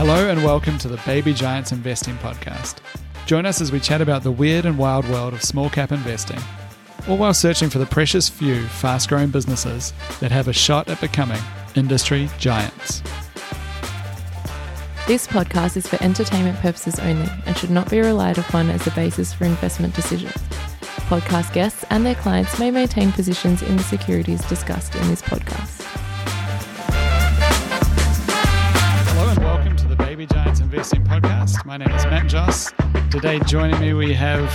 Hello and welcome to the Baby Giants Investing Podcast. Join us as we chat about the weird and wild world of small cap investing, all while searching for the precious few fast-growing businesses that have a shot at becoming industry giants. This podcast is for entertainment purposes only and should not be relied upon as a basis for investment decisions. Podcast guests and their clients may maintain positions in the securities discussed in this podcast. Hello and welcome to the Baby Giants Investing Podcast. My name is Matt Joss. Today joining me we have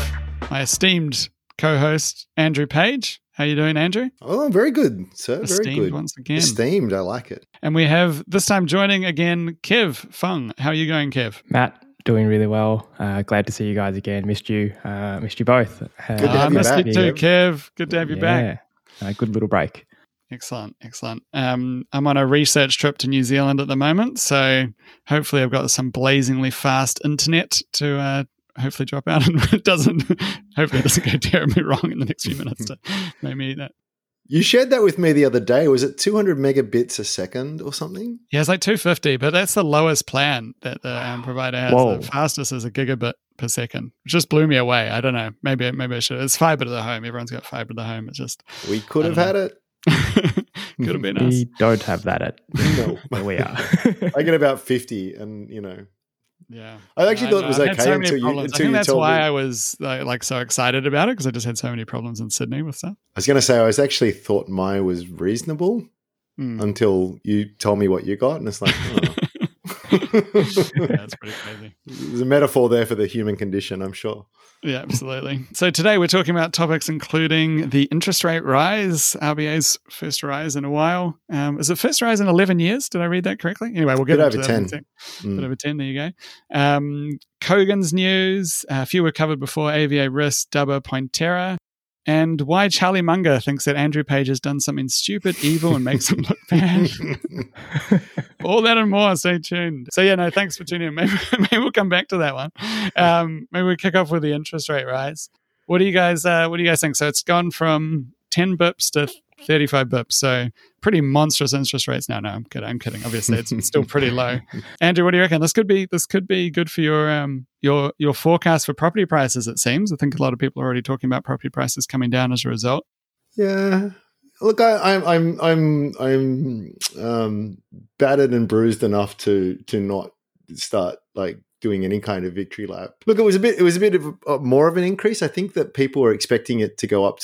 my esteemed co-host Andrew Page. How are you doing, Andrew? Oh, I'm very good, sir. Esteemed once again. Esteemed, I like it. And we have this time joining again Kev Fung. How are you going, Kev? Matt, doing really well. Glad to see you guys again. Missed you both. Good to have you back. I missed you too, Kev. Good to have you back. Good little break. Excellent. I'm on a research trip to New Zealand at the moment, so hopefully I've got some blazingly fast internet to hopefully drop out, and it doesn't go terribly wrong in the next few minutes to make me eat that. You shared that with me the other day. Was it 200 megabits a second or something? Yeah, it's like 250, but that's the lowest plan that the provider has. Whoa. The fastest is a gigabit per second, which just blew me away. I don't know. Maybe I should. It's fiber to the home. Everyone's got fiber to the home. It's just we could have had it. Could have been us. We don't have that at where we are. I get about 50, and yeah, I actually thought it was okay until you told me. I think that's why I was like so excited about it, because I just had so many problems in Sydney with stuff. I was going to say I actually thought mine was reasonable until you told me what you got, and it's like, oh. Yeah, that's pretty crazy. There's a metaphor there for the human condition, I'm sure. Yeah, absolutely. So today we're talking about topics including the interest rate rise, RBA's first rise in a while. Is it first rise in 11 years? Did I read that correctly? Anyway, we'll get into that in a sec. Bit over 10, there you go. Kogan's news, a few were covered before, AVA Risk, Dubber, Pointerra, and why Charlie Munger thinks that Andrew Page has done something stupid, evil, and makes him look bad. All that and more. Stay tuned. So, thanks for tuning in. Maybe we'll come back to that one. Maybe we'll kick off with the interest rate rise. What do you guys think? So it's gone from 10 bips to 35 bips. So pretty monstrous interest rates. No, I'm kidding. Obviously, it's still pretty low. Andrew, what do you reckon? This could be good for your forecast for property prices. It seems. I think a lot of people are already talking about property prices coming down as a result. Yeah. Look, I'm battered and bruised enough to not start doing any kind of victory lap. Look, it was a bit more of an increase. I think that people were expecting it to go up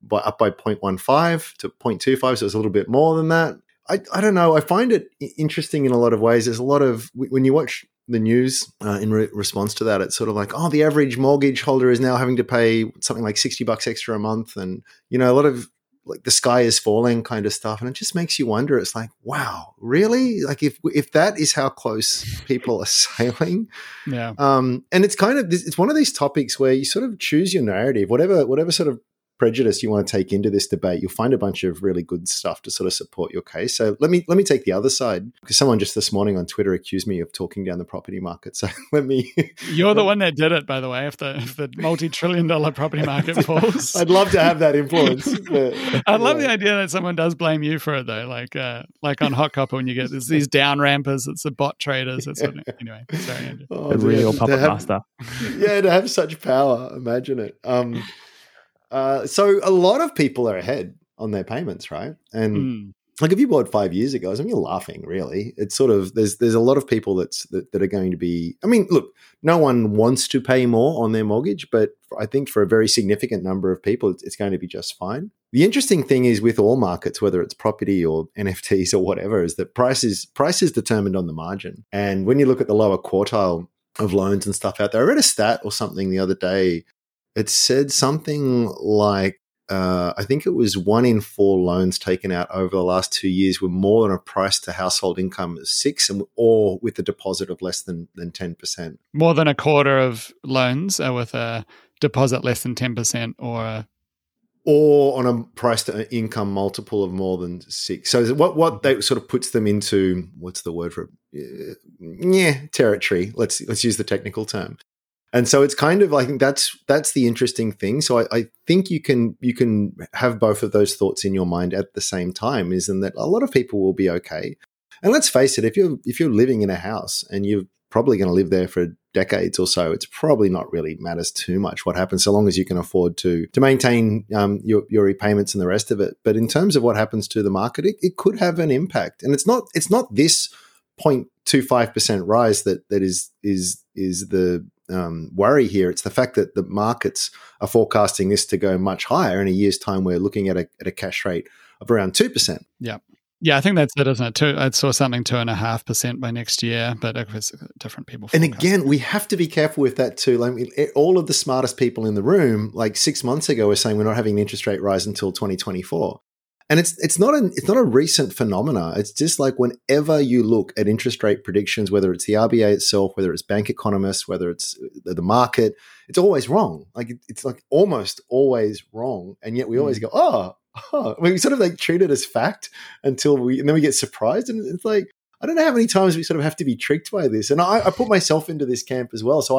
by 0.15 to 0.25, so it's a little bit more than that. I don't know. I find it interesting in a lot of ways. There's a lot of, when you watch the news in response to that, it's sort of like, oh, the average mortgage holder is now having to pay something like $60 extra a month, and a lot of like the sky is falling kind of stuff. And it just makes you wonder, it's like, wow, really? Like if that is how close people are sailing. Yeah. And it's kind of, it's one of these topics where you sort of choose your narrative, whatever sort of prejudice you want to take into this debate, you'll find a bunch of really good stuff to sort of support your case. So let me take the other side, because someone just this morning on Twitter accused me of talking down the property market. So let me... You're the one that did it, by the way, if the multi-trillion-dollar property market falls. I'd love to have that influence. But, I love the idea that someone does blame you for it, though, like on Hot Copper when you get these down rampers, it's the bot traders. That's what, anyway, sorry, Andrew. Oh, the real puppet master. Yeah, to have such power, imagine it. So a lot of people are ahead on their payments, right? And if you bought 5 years ago, you're laughing, really. It's sort of, there's a lot of people that are going to be, look, no one wants to pay more on their mortgage, but I think for a very significant number of people, it's going to be just fine. The interesting thing is with all markets, whether it's property or NFTs or whatever, is that price is determined on the margin. And when you look at the lower quartile of loans and stuff out there, I read a stat or something the other day. It said something like, I think it was 1 in 4 loans taken out over the last 2 years were more than a price to household income of 6, or with a deposit of less than 10%. More than a quarter of loans are with a deposit less than 10%, or on a price to income multiple of more than 6. So what that sort of puts them into, what's the word for it? Yeah, territory. Let's use the technical term. And so it's kind of, I think that's the interesting thing. So I think you can have both of those thoughts in your mind at the same time, is in that a lot of people will be okay. And let's face it, if you're living in a house and you're probably going to live there for decades or so, it's probably not really matters too much what happens, so long as you can afford to maintain your repayments and the rest of it. But in terms of what happens to the market, it could have an impact, and it's not this 0.25% rise that is the worry here. It's the fact that the markets are forecasting this to go much higher. In a year's time, we're looking at a cash rate of around 2%. Yeah. Yeah, I think that's it, isn't it? I saw something 2.5% by next year, but it was different people. And again, we have to be careful with that too. Like, all of the smartest people in the room, like 6 months ago, were saying we're not having an interest rate rise until 2024. And it's not a recent phenomena. It's just like whenever you look at interest rate predictions, whether it's the RBA itself, whether it's bank economists, whether it's the market, it's always wrong. Like it's like almost always wrong, and yet we always go, oh. We sort of like treat it as fact and then we get surprised, and it's like I don't know how many times we sort of have to be tricked by this. And I put myself into this camp as well. So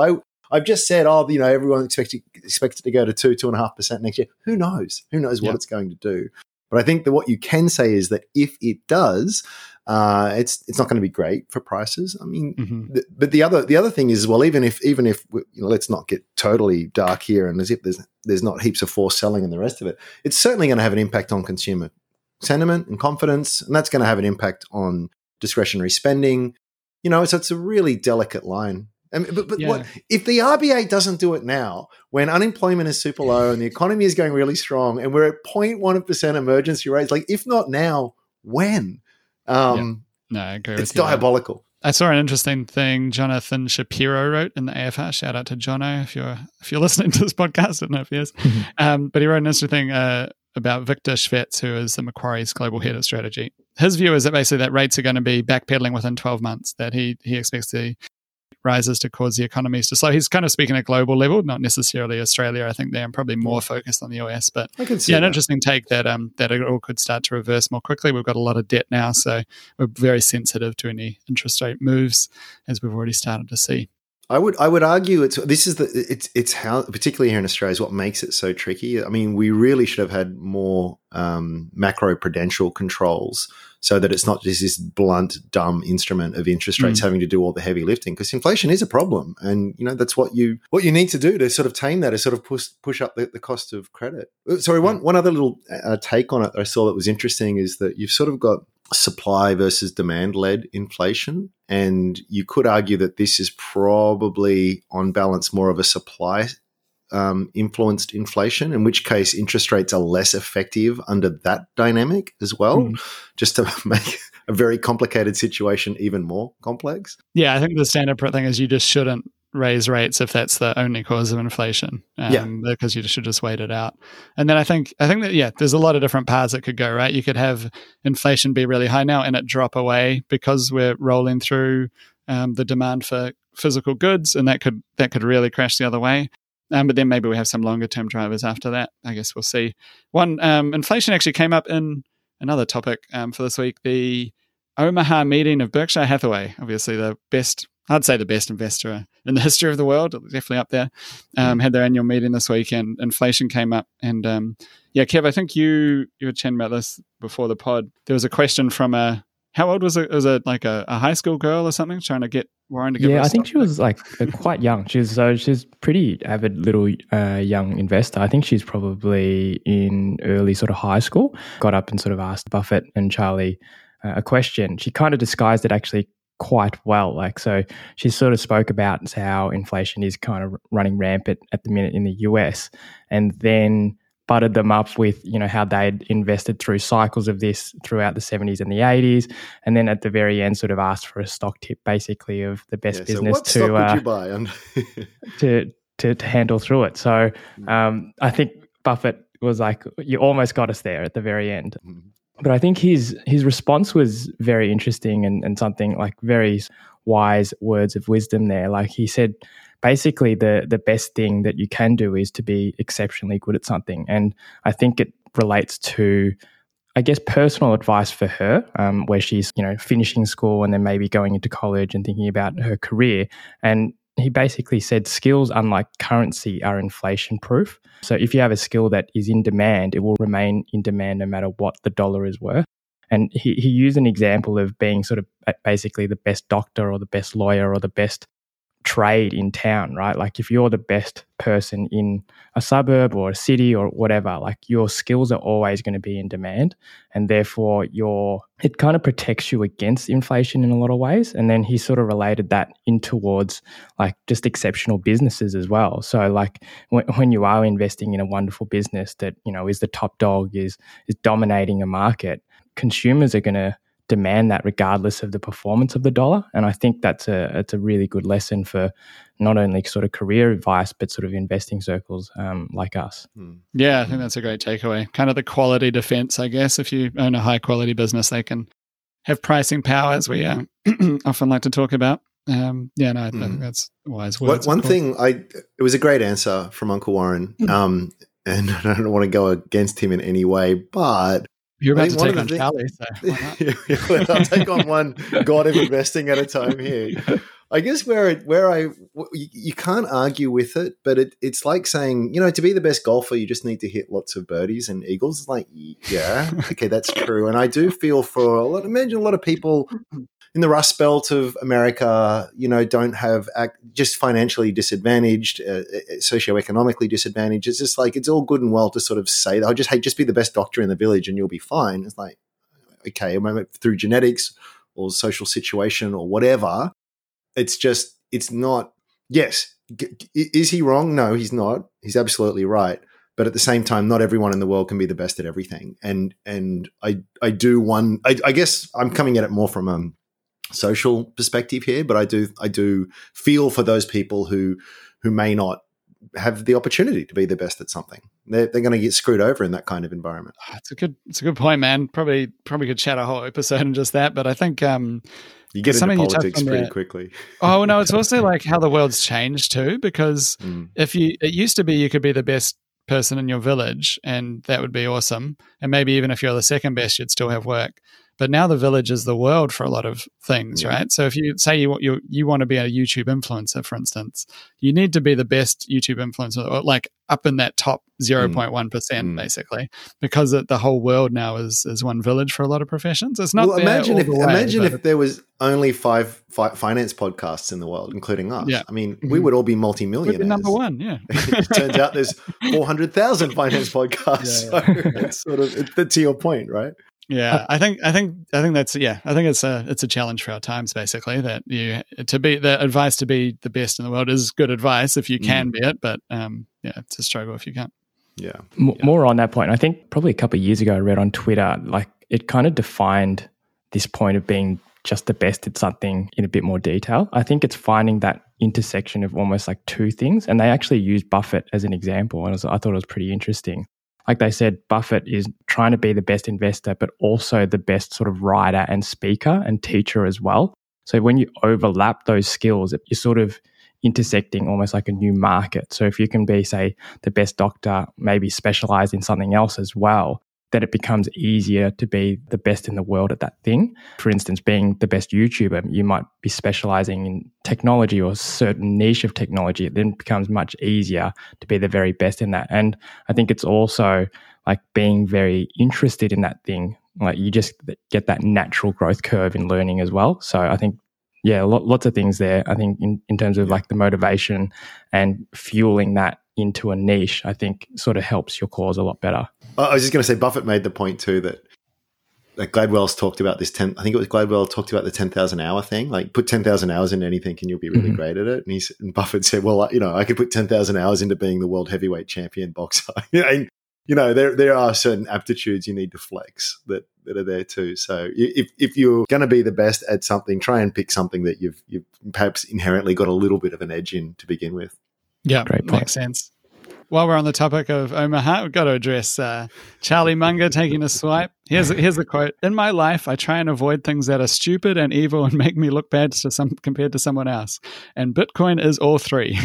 I've just said, everyone expected to go to 2.5% next year. Who knows? Who knows what it's going to do? But I think that what you can say is that if it does, it's not going to be great for prices. I mean, but the other thing is, well, even if let's not get totally dark here, and as if there's not heaps of forced selling and the rest of it, it's certainly going to have an impact on consumer sentiment and confidence, and that's going to have an impact on discretionary spending. So it's a really delicate line. But what if the RBA doesn't do it now, when unemployment is super low and the economy is going really strong and we're at 0.1% emergency rates? Like, if not now, when? No, I agree with you. It's diabolical. I saw an interesting thing Jonathan Shapiro wrote in the AFR. Shout out to Jono if you're listening to this podcast. I don't know if he is. But he wrote an interesting thing about Victor Schwetz, who is the Macquarie's global head of strategy. His view is that basically that rates are going to be backpedaling within 12 months, that he expects the rises to cause the economies to slow. He's kind of speaking at global level, not necessarily Australia. I think they're probably more focused on the US, but I can see an interesting take that it all could start to reverse more quickly. We've got a lot of debt now, so we're very sensitive to any interest rate moves, as we've already started to see. I would argue it's how, particularly here in Australia, is what makes it so tricky. I mean, we really should have had more macro prudential controls, so that it's not just this blunt, dumb instrument of interest rates having to do all the heavy lifting, because inflation is a problem, and that's what you need to do to sort of tame that is sort of push up the cost of credit. Sorry, one other little take on it that I saw that was interesting is that you've sort of got supply versus demand-led inflation. And you could argue that this is probably, on balance, more of a supply-influenced inflation, in which case interest rates are less effective under that dynamic as well, just to make a very complicated situation even more complex. Yeah, I think the standard thing is you just shouldn't raise rates if that's the only cause of inflation, because you should just wait it out. And then I think that there's a lot of different paths that could go, right? You could have inflation be really high now and it drop away because we're rolling through the demand for physical goods, and that could really crash the other way. But then maybe we have some longer term drivers after that. I guess we'll see. One inflation actually came up in another topic for this week: the Omaha meeting of Berkshire Hathaway, obviously the best investor in the history of the world, definitely up there, had their annual meeting this week, and inflation came up. And Kev, I think you were chatting about this before the pod. There was a question from how old was it? Was it like a high school girl or something trying to get Warren to give her a stock? I think she was like quite young. She's pretty avid little young investor. I think she's probably in early sort of high school. Got up and sort of asked Buffett and Charlie a question. She kind of disguised it actually quite well. Like, so she sort of spoke about how inflation is kind of running rampant at the minute in the US, and then buttered them up with, how they'd invested through cycles of this throughout the 70s and the 80s. And then at the very end sort of asked for a stock tip, basically, of the best business so what stock would you buy? to handle through it. So I think Buffett was like, you almost got us there at the very end. Mm-hmm. But I think his response was very interesting and something like very wise words of wisdom there. Like, he said, basically the best thing that you can do is to be exceptionally good at something. And I think it relates to, I guess, personal advice for her, where she's, finishing school and then maybe going into college and thinking about her career. And he basically said skills, unlike currency, are inflation proof. So if you have a skill that is in demand, it will remain in demand no matter what the dollar is worth. And he used an example of being sort of basically the best doctor or the best lawyer or the best trade in town, right? Like if you're the best person in a suburb or a city or whatever, like your skills are always going to be in demand, and therefore it kind of protects you against inflation in a lot of ways. And then he sort of related that in towards like just exceptional businesses as well. So like when you are investing in a wonderful business that, you know, is the top dog, is dominating a market, consumers are going to demand that regardless of the performance of the dollar. And I think that's a really good lesson for not only sort of career advice, but sort of investing circles like us. Yeah, I think that's a great takeaway. Kind of the quality defense, I guess. If you own a high quality business, they can have pricing power, as we often like to talk about. I think that's wise words. One thing, it was a great answer from Uncle Warren, and I don't want to go against him in any way, but you're about to take on Charlie, so why not? I'll take on one god of investing at a time here. I guess you can't argue with it, but it's like saying, you know, to be the best golfer, you just need to hit lots of birdies and eagles. Like, yeah, okay, that's true. And I do feel for imagine a lot of people in the Rust Belt of America, you know, don't have just financially disadvantaged, socioeconomically disadvantaged. It's just like, it's all good and well to sort of say that, oh, just be the best doctor in the village and you'll be fine. It's like, okay, through genetics or social situation or whatever, it's just, it's not, yes. Is he wrong? No, he's not. He's absolutely right. But at the same time, not everyone in the world can be the best at everything. And I guess I'm coming at it more from social perspective here, but I do feel for those people who may not have the opportunity to be the best at something. They're going to get screwed over in that kind of environment. It's a good point, man. Probably could chat a whole episode on just that, but I think you get into politics pretty quickly. Oh no, it's also like how the world's changed too, because it used to be you could be the best person in your village, and that would be awesome. And maybe even if you're the second best, you'd still have work. But now the village is the world for a lot of things, right? So if you say you want to be a YouTube influencer, for instance, you need to be the best YouTube influencer, or like up in that top 0.1%, basically, because the whole world now is one village for a lot of professions. It's not. Well, imagine if there was only five finance podcasts in the world, including us. Yeah. I mean, we would all be multimillionaires. We'd be number one, yeah. It turns out there's 400,000 finance podcasts. Yeah, yeah. So it's sort of to your point, right? Yeah, I think that's it's a challenge for our times, basically, that the advice to be the best in the world is good advice if you can be it, but it's a struggle if you can't. Yeah. More on that point, I think probably a couple of years ago I read on Twitter, like it kind of defined this point of being just the best at something in a bit more detail. I think it's finding that intersection of almost like two things, and they actually used Buffett as an example, and I thought it was pretty interesting. Like they said, Buffett is trying to be the best investor, but also the best sort of writer and speaker and teacher as well. So when you overlap those skills, you're sort of intersecting almost like a new market. So if you can be, say, the best doctor, maybe specialize in something else as well, then it becomes easier to be the best in the world at that thing. For instance, being the best YouTuber, you might be specializing in technology or a certain niche of technology. It then becomes much easier to be the very best in that. And I think it's also like being very interested in that thing. Like you just get that natural growth curve in learning as well. So I think, lots of things there. I think in terms of like the motivation and fueling that into a niche, I think sort of helps your cause a lot better. I was just going to say, Buffett made the point too that Gladwell's talked about this. I think it was Gladwell talked about the 10,000-hour thing. Like, put 10,000 hours into anything, and you'll be really great at it. And Buffett said, "Well, I could put 10,000 hours into being the world heavyweight champion boxer." And there are certain aptitudes you need to flex that are there too. So if you're going to be the best at something, try and pick something that you've perhaps inherently got a little bit of an edge in to begin with. Yeah, makes sense. While we're on the topic of Omaha, we've got to address Charlie Munger taking a swipe. Here's the quote. "In my life, I try and avoid things that are stupid and evil and make me look bad compared to someone else. And Bitcoin is all three."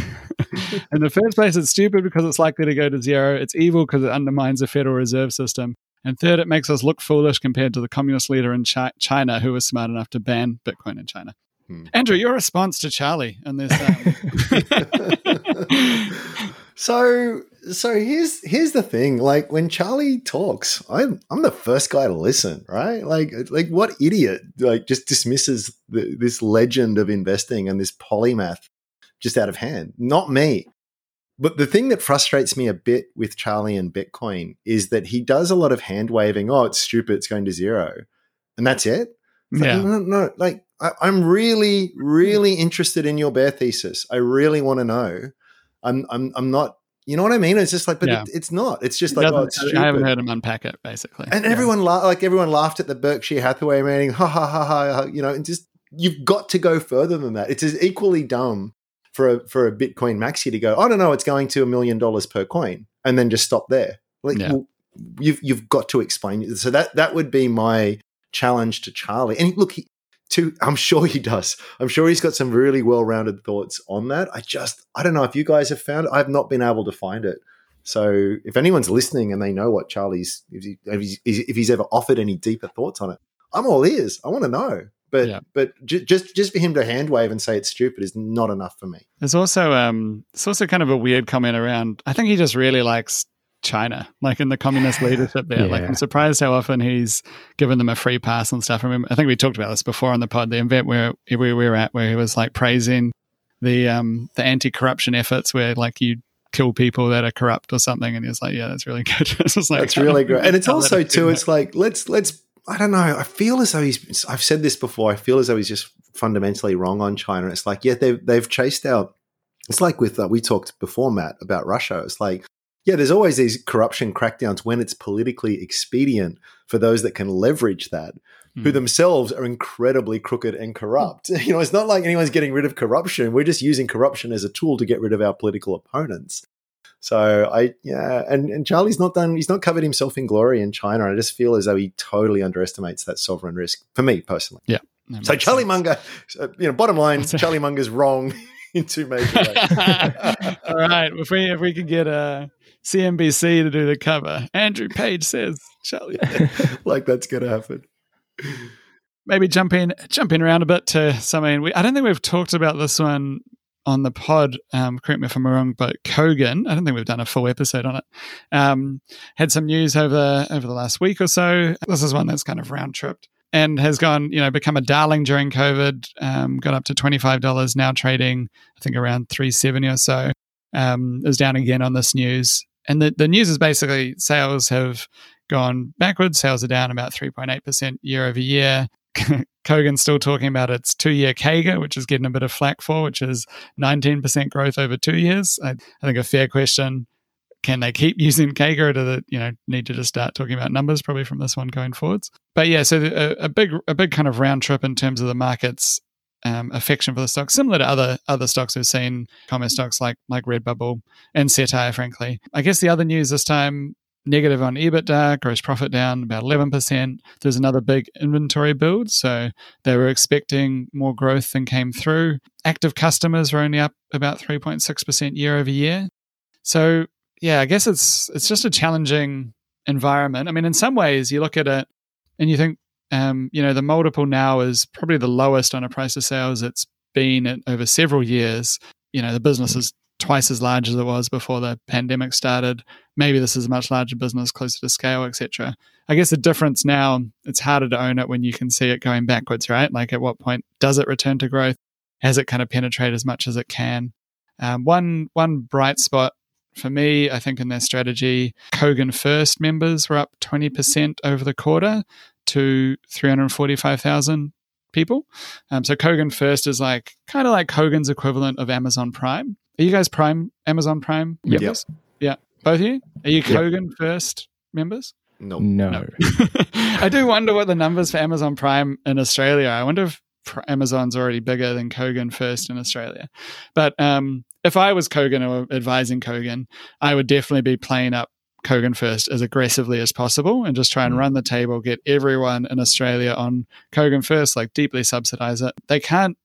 In the first place, it's stupid because it's likely to go to zero. It's evil because it undermines the Federal Reserve System. And third, it makes us look foolish compared to the communist leader in China who was smart enough to ban Bitcoin in China. Andrew, your response to Charlie in this. So So here's the thing. Like, when Charlie talks, I'm the first guy to listen, right? Like what idiot just dismisses this legend of investing and this polymath just out of hand? Not me. But the thing that frustrates me a bit with Charlie and Bitcoin is that he does a lot of hand waving. Oh, it's stupid. It's going to zero. And that's it. Yeah. No. Like, I'm really, really interested in your bear thesis. I really want to know. I'm not. You know what I mean? It's just like, but yeah. It's not. It's just like, it's stupid. I haven't heard him unpack it, basically. And everyone laughed at the Berkshire Hathaway meeting. Ha ha ha ha. You know, and just, you've got to go further than that. It's as equally dumb for a Bitcoin maxi to go, I don't know, it's going to $1 million per coin, and then just stop there. Like, yeah. Well, you've got to explain. So that would be my challenge to Charlie. And look, I'm sure he does. I'm sure he's got some really well-rounded thoughts on that. I don't know if you guys have found it. I've not been able to find it. So if anyone's listening and they know what Charlie's, if he's ever offered any deeper thoughts on it, I'm all ears. I want to know. But yeah. but just for him to hand wave and say it's stupid is not enough for me. There's also it's also kind of a weird comment around. I think he just really likes China, like in the communist leadership there. Yeah. Like, I'm surprised how often he's given them a free pass on stuff. I remember, I think we talked about this before on the pod, the event where we were at, where he was like praising the anti-corruption efforts, where like you kill people that are corrupt or something, and he was like, yeah, that's really good. It's like, that's really great. And it's also too, it's like, let's I don't know. I feel as though I've said this before. I feel as though he's just fundamentally wrong on China. It's like, yeah, they've chased out. It's like with we talked before, Matt, about Russia. It's like, yeah, there's always these corruption crackdowns when it's politically expedient for those that can leverage that, who themselves are incredibly crooked and corrupt. You know, it's not like anyone's getting rid of corruption. We're just using corruption as a tool to get rid of our political opponents. So and Charlie's he's not covered himself in glory in China. I just feel as though he totally underestimates that sovereign risk, for me personally. Yeah. So Charlie Munger, bottom line, Charlie Munger's wrong in two major ways. All right. If we could get CNBC to do the cover, Andrew Page says Charlie, like that's going to happen. Maybe jumping around a bit to something. I don't think we've talked about this one on the pod, correct me if I'm wrong, but Kogan, I don't think we've done a full episode on it, had some news over the last week or so. This is one that's kind of round-tripped and has gone, become a darling during COVID, got up to $25, now trading, I think, around $370 or so. Is down again on this news. And the news is basically sales have gone backwards. Sales are down about 3.8% year over year. Kogan's still talking about its 2-year CAGR, which is getting a bit of flack for, which is 19% growth over 2 years. I think a fair question, can they keep using CAGR, or do they need to just start talking about numbers probably from this one going forwards? But yeah, so a big kind of round trip in terms of the market's affection for the stock, similar to other stocks we've seen, commerce stocks like Redbubble and Setia, frankly. I guess the other news this time, negative on EBITDA, gross profit down about 11%. There's another big inventory build, so they were expecting more growth than came through. Active customers were only up about 3.6% year over year. So yeah, I guess it's just a challenging environment. I mean, in some ways, you look at it and you think, the multiple now is probably the lowest on a price to sales it's been over several years. The business is twice as large as it was before the pandemic started. Maybe this is a much larger business, closer to scale, etc. I guess the difference now, it's harder to own it when you can see it going backwards, right? Like, at what point does it return to growth? Has it kind of penetrated as much as it can? One bright spot for me, I think, in their strategy, Kogan First members were up 20% over the quarter to 345,000 people. So Kogan First is kind of like Kogan's equivalent of Amazon Prime. Are you guys Amazon Prime members? Yep. Yeah. Both of you? Are you Kogan First members? No. I do wonder what the numbers for Amazon Prime in Australia are. I wonder if Amazon's already bigger than Kogan First in Australia. But if I was Kogan or advising Kogan, I would definitely be playing up Kogan First as aggressively as possible and just try and run the table, get everyone in Australia on Kogan First, deeply subsidize it. They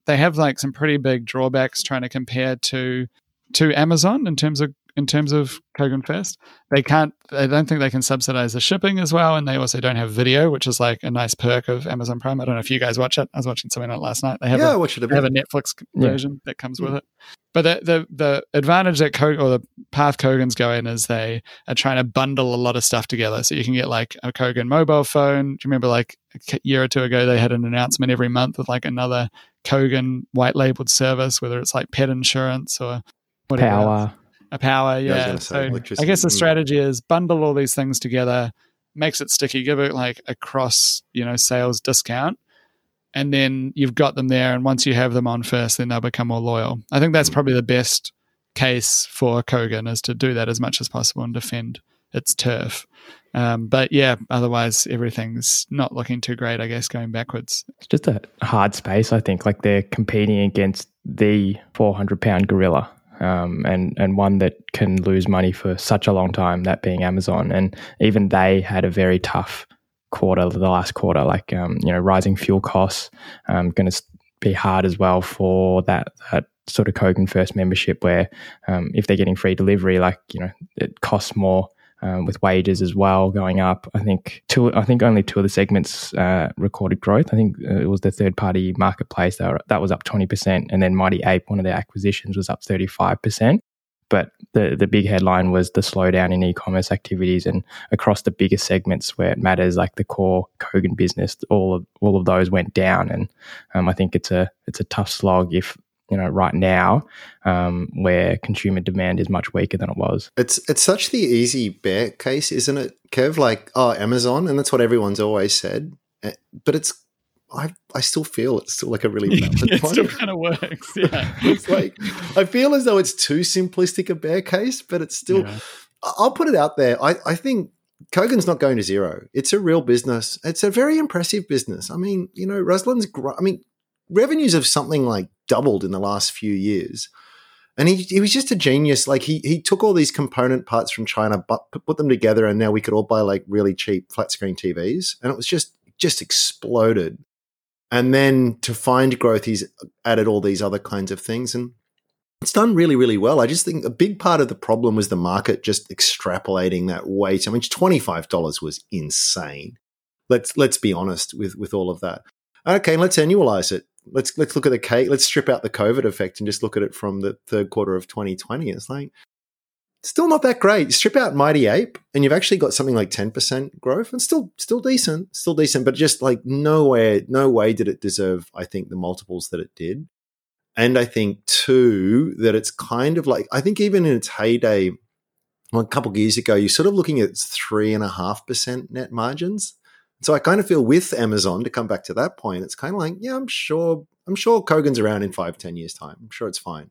have some pretty big drawbacks trying to compare to Amazon in terms of in terms of Kogan First. They can't, I don't think they can subsidize the shipping as well. And they also don't have video, which is like a nice perk of Amazon Prime. I don't know if you guys watch it. I was watching something on it last night. They have, a Netflix version that comes with it. But the advantage that Kogan, or the path Kogan's going, is they are trying to bundle a lot of stuff together. So you can get like a Kogan mobile phone. Do you remember like a year or two ago, they had an announcement every month with like another Kogan white labeled service, whether it's like pet insurance or whatever. Power, yeah. I guess the strategy is bundle all these things together, makes it sticky, give it like a cross, sales discount, and then you've got them there. And once you have them on First, then they'll become more loyal. I think that's probably the best case for Kogan, is to do that as much as possible and defend its turf. But yeah, otherwise everything's not looking too great, I guess, going backwards. It's just a hard space, I think. Like, they're competing against the 400-pound gorilla. And one that can lose money for such a long time, that being Amazon. And even they had a very tough quarter, the last quarter, like, rising fuel costs, going to be hard as well for that sort of Kogan First membership, where if they're getting free delivery, like, it costs more with wages as well going up. I think only two of the segments recorded growth. I think it was the third-party marketplace that was up 20%, and then Mighty Ape, one of their acquisitions, was up 35%. But the big headline was the slowdown in e-commerce activities, and across the biggest segments where it matters, like the core Kogan business, all of those went down. And I think it's a tough slog if. Right now, where consumer demand is much weaker than it was. It's such the easy bear case, isn't it, Kev? Like, Amazon, and that's what everyone's always said. But I still feel it's still like a really valid point. It still kind of works, yeah. It's like, I feel as though it's too simplistic a bear case, but it's still, yeah. I'll put it out there. I think Kogan's not going to zero. It's a real business. It's a very impressive business. I mean, Ruslan's, revenues of something like doubled in the last few years. And he was just a genius. Like, he took all these component parts from China, but put them together, and now we could all buy like really cheap flat screen TVs. And it was just exploded. And then to find growth, he's added all these other kinds of things. And it's done really, really well. I just think a big part of the problem was the market just extrapolating that weight. I mean, $25 was insane. Let's be honest with all of that. Okay, let's annualize it. Let's look at the cake. Let's strip out the COVID effect and just look at it from the third quarter of 2020. It's like, still not that great. You strip out Mighty Ape, and you've actually got something like 10% growth, and still decent, but just like no way did it deserve, I think, the multiples that it did. And I think too that it's kind of like, I think even in its heyday, a couple of years ago, you're sort of looking at 3.5% net margins. So I kind of feel with Amazon, to come back to that point, it's kind of like, yeah, I'm sure Kogan's around in 5-10 years' time. I'm sure it's fine.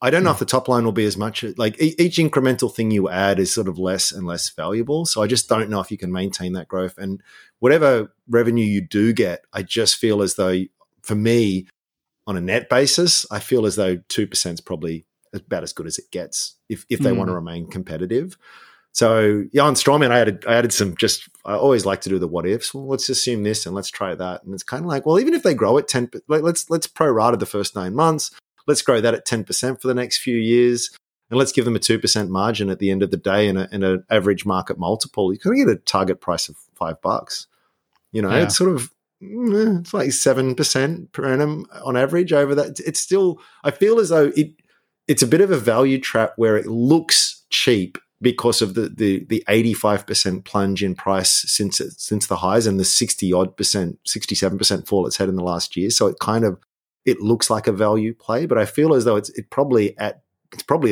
I don't know if the top line will be as much. Like, each incremental thing you add is sort of less and less valuable. So I just don't know if you can maintain that growth. And whatever revenue you do get, I just feel as though, for me, on a net basis, I feel as though 2% is probably about as good as it gets if they want to remain competitive. So, yeah, on Strawman, I added some I always like to do the what ifs. Well, let's assume this and let's try that. And it's kind of like, well, even if they grow at 10%, let's prorata the first 9 months. Let's grow that at 10% for the next few years. And let's give them a 2% margin at the end of the day and an average market multiple. You can get a target price of $5. It's sort of, it's like 7% per annum on average over that. It's still, I feel as though it's a bit of a value trap where it looks cheap, because of the 85% plunge in price since the highs, and the 67% fall it's had in the last year. So it kind of, it looks like a value play, but I feel as though it's probably a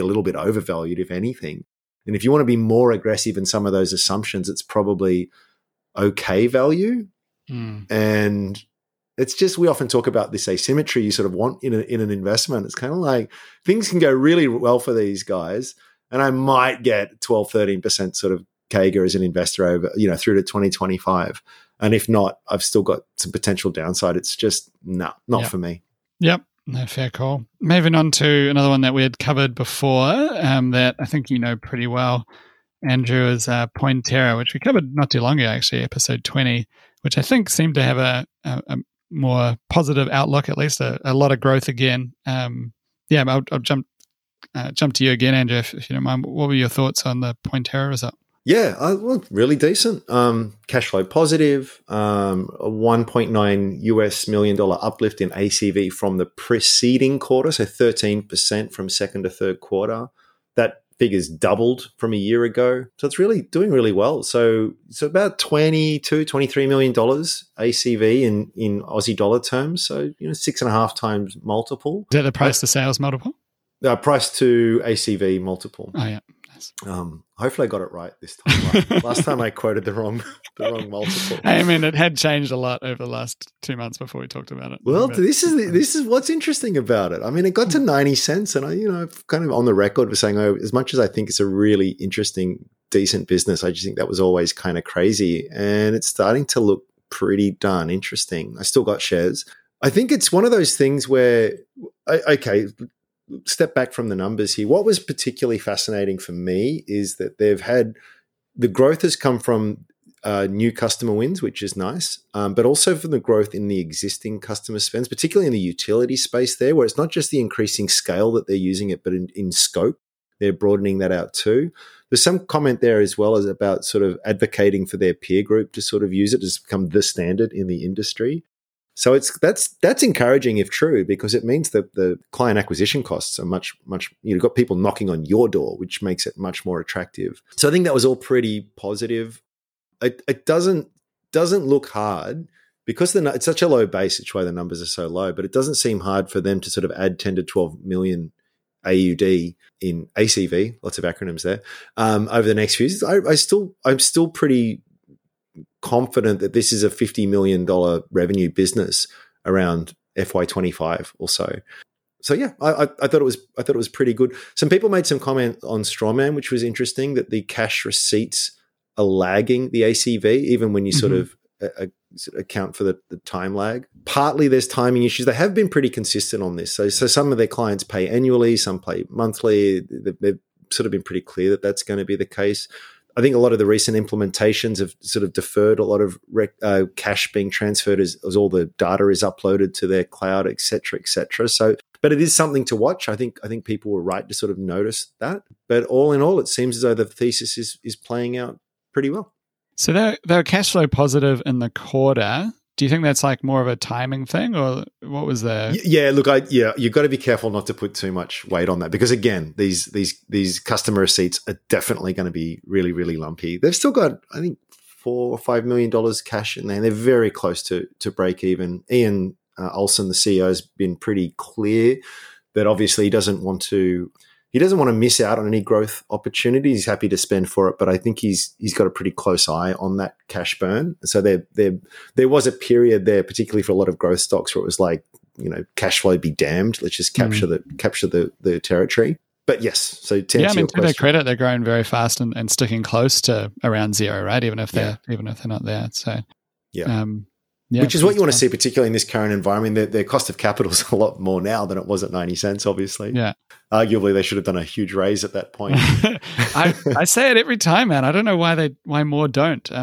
little bit overvalued, if anything. And if you want to be more aggressive in some of those assumptions, it's probably okay value. And it's just, we often talk about this asymmetry you sort of want in an investment. It's kind of like, things can go really well for these guys, and I might get 12, 13% sort of CAGR as an investor over, through to 2025. And if not, I've still got some potential downside. It's just, not for me. Yep. No, fair call. Moving on to another one that we had covered before, that I think you know pretty well, Andrew, is Pointerra, which we covered not too long ago, actually, episode 20, which I think seemed to have a more positive outlook, at least a lot of growth again. I'll jump Jump to you again, Andrew, if you don't mind. What were your thoughts on the Pointerra result? Yeah, really decent. Cash flow positive, a $1.9 million uplift in ACV from the preceding quarter, so 13% from second to third quarter. That figure's doubled from a year ago. So it's really doing really well. So it's about $22, $23 million ACV in Aussie dollar terms. So, 6.5 times multiple. Is that the price to sales multiple? Price to ACV multiple. Oh, yeah. Hopefully I got it right this time. Last time I quoted the wrong multiple. I mean, it had changed a lot over the last 2 months before we talked about it. Well, this is what's interesting about it. I mean, it got to 90 cents and I, kind of on the record for saying, as much as I think it's a really interesting, decent business, I just think that was always kind of crazy, and it's starting to look pretty darn interesting. I still got shares. I think it's one of those things where, step back from the numbers here. What was particularly fascinating for me is that they've had the growth has come from new customer wins, which is nice, but also from the growth in the existing customer spends, particularly in the utility space there, where it's not just the increasing scale that they're using it, but in scope, they're broadening that out too. There's some comment there as well as about sort of advocating for their peer group to sort of use it as become the standard in the industry. So that's encouraging if true, because it means that the client acquisition costs are much you've got people knocking on your door, which makes it much more attractive. So I think that was all pretty positive. It doesn't look hard because it's such a low base, which is why the numbers are so low, but it doesn't seem hard for them to sort of add 10 to 12 million AUD in ACV, lots of acronyms there, over the next few years. I'm still pretty confident that this is a $50 million revenue business around FY25 or so. So yeah, I thought it was pretty good. Some people made some comment on Strawman, which was interesting, that the cash receipts are lagging the ACV, even when you sort of account for the time lag. Partly there's timing issues. They have been pretty consistent on this. So some of their clients pay annually, some pay monthly. They've sort of been pretty clear that that's going to be the case. I think a lot of the recent implementations have sort of deferred a lot of cash being transferred as all the data is uploaded to their cloud, et cetera, et cetera. So, but it is something to watch. I think people were right to sort of notice that. But all in all, it seems as though the thesis is playing out pretty well. So they're cash flow positive in the quarter. Do you think that's like more of a timing thing, or what was the? Yeah, look, you've got to be careful not to put too much weight on that, because again, these customer receipts are definitely going to be really, really lumpy. They've still got, I think, $4 or $5 million cash in there, and they're very close to break even. Ian Olson, the CEO, has been pretty clear that obviously he doesn't want to miss out on any growth opportunities. He's happy to spend for it, but I think he's got a pretty close eye on that cash burn. So there was a period there, particularly for a lot of growth stocks, where it was like, cash flow be damned. Let's just capture the territory. But yes, so to answer your question, to their credit, they're growing very fast and sticking close to around zero, right? Even if they're not there. So yeah. Which is what you want to see, particularly in this current environment. Their cost of capital is a lot more now than it was at 90 cents, obviously. Yeah. Arguably, they should have done a huge raise at that point. I say it every time, man. I don't know why more don't. I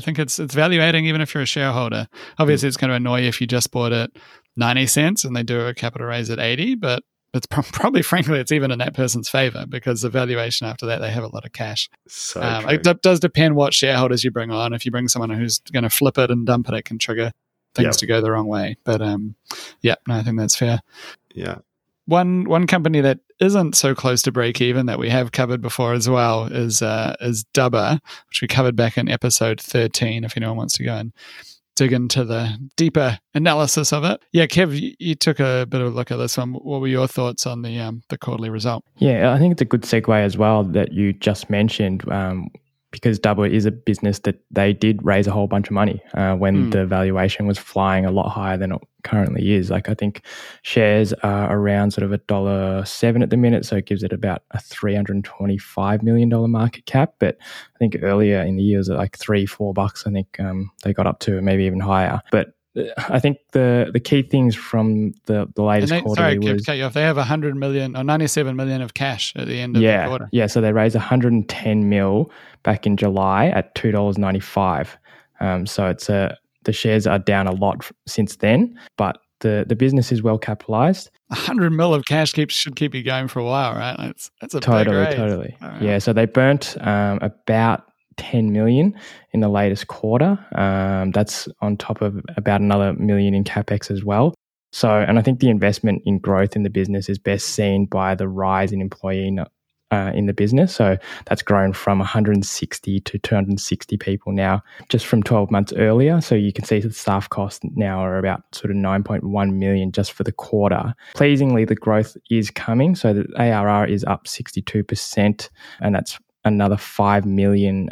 think it's valuating even if you're a shareholder. Obviously, it's going to annoy you if you just bought at 90 cents and they do a capital raise at 80, but it's probably, frankly, it's even in that person's favor, because the valuation after that, they have a lot of cash. So it does depend what shareholders you bring on. If you bring someone who's going to flip it and dump it can trigger things to go the wrong way. But I think that's fair. Yeah. One company that isn't so close to break even that we have covered before as well is Dubber, which we covered back in episode 13. If anyone wants to go and dig into the deeper analysis of it. Yeah, Kev, you took a bit of a look at this one. What were your thoughts on the quarterly result? Yeah, I think it's a good segue as well that you just mentioned, because Dubber is a business that they did raise a whole bunch of money when the valuation was flying a lot higher than it currently is. Like, I think shares are around sort of $1.07 at the minute, so it gives it about a $325 million market cap. But I think earlier in the year, it was like $3-4. I think they got up to maybe even higher. But I think the key things from the latest quarterly was... Sorry, they have 100 million or 97 million of cash at the end of the quarter. Yeah, so they raised 110 mil back in July at $2.95. So it's the shares are down a lot since then, but the business is well capitalized. 100 mil of cash should keep you going for a while, right? That's a totally, big totally. Right. Yeah, so they burnt about 10 million in the latest quarter. That's on top of about another million in CapEx as well. So, and I think the investment in growth in the business is best seen by the rise in employee in the business. So that's grown from 160 to 260 people now, just from 12 months earlier. So you can see the staff costs now are about sort of 9.1 million just for the quarter. Pleasingly, the growth is coming. So the ARR is up 62%, and that's another 5 million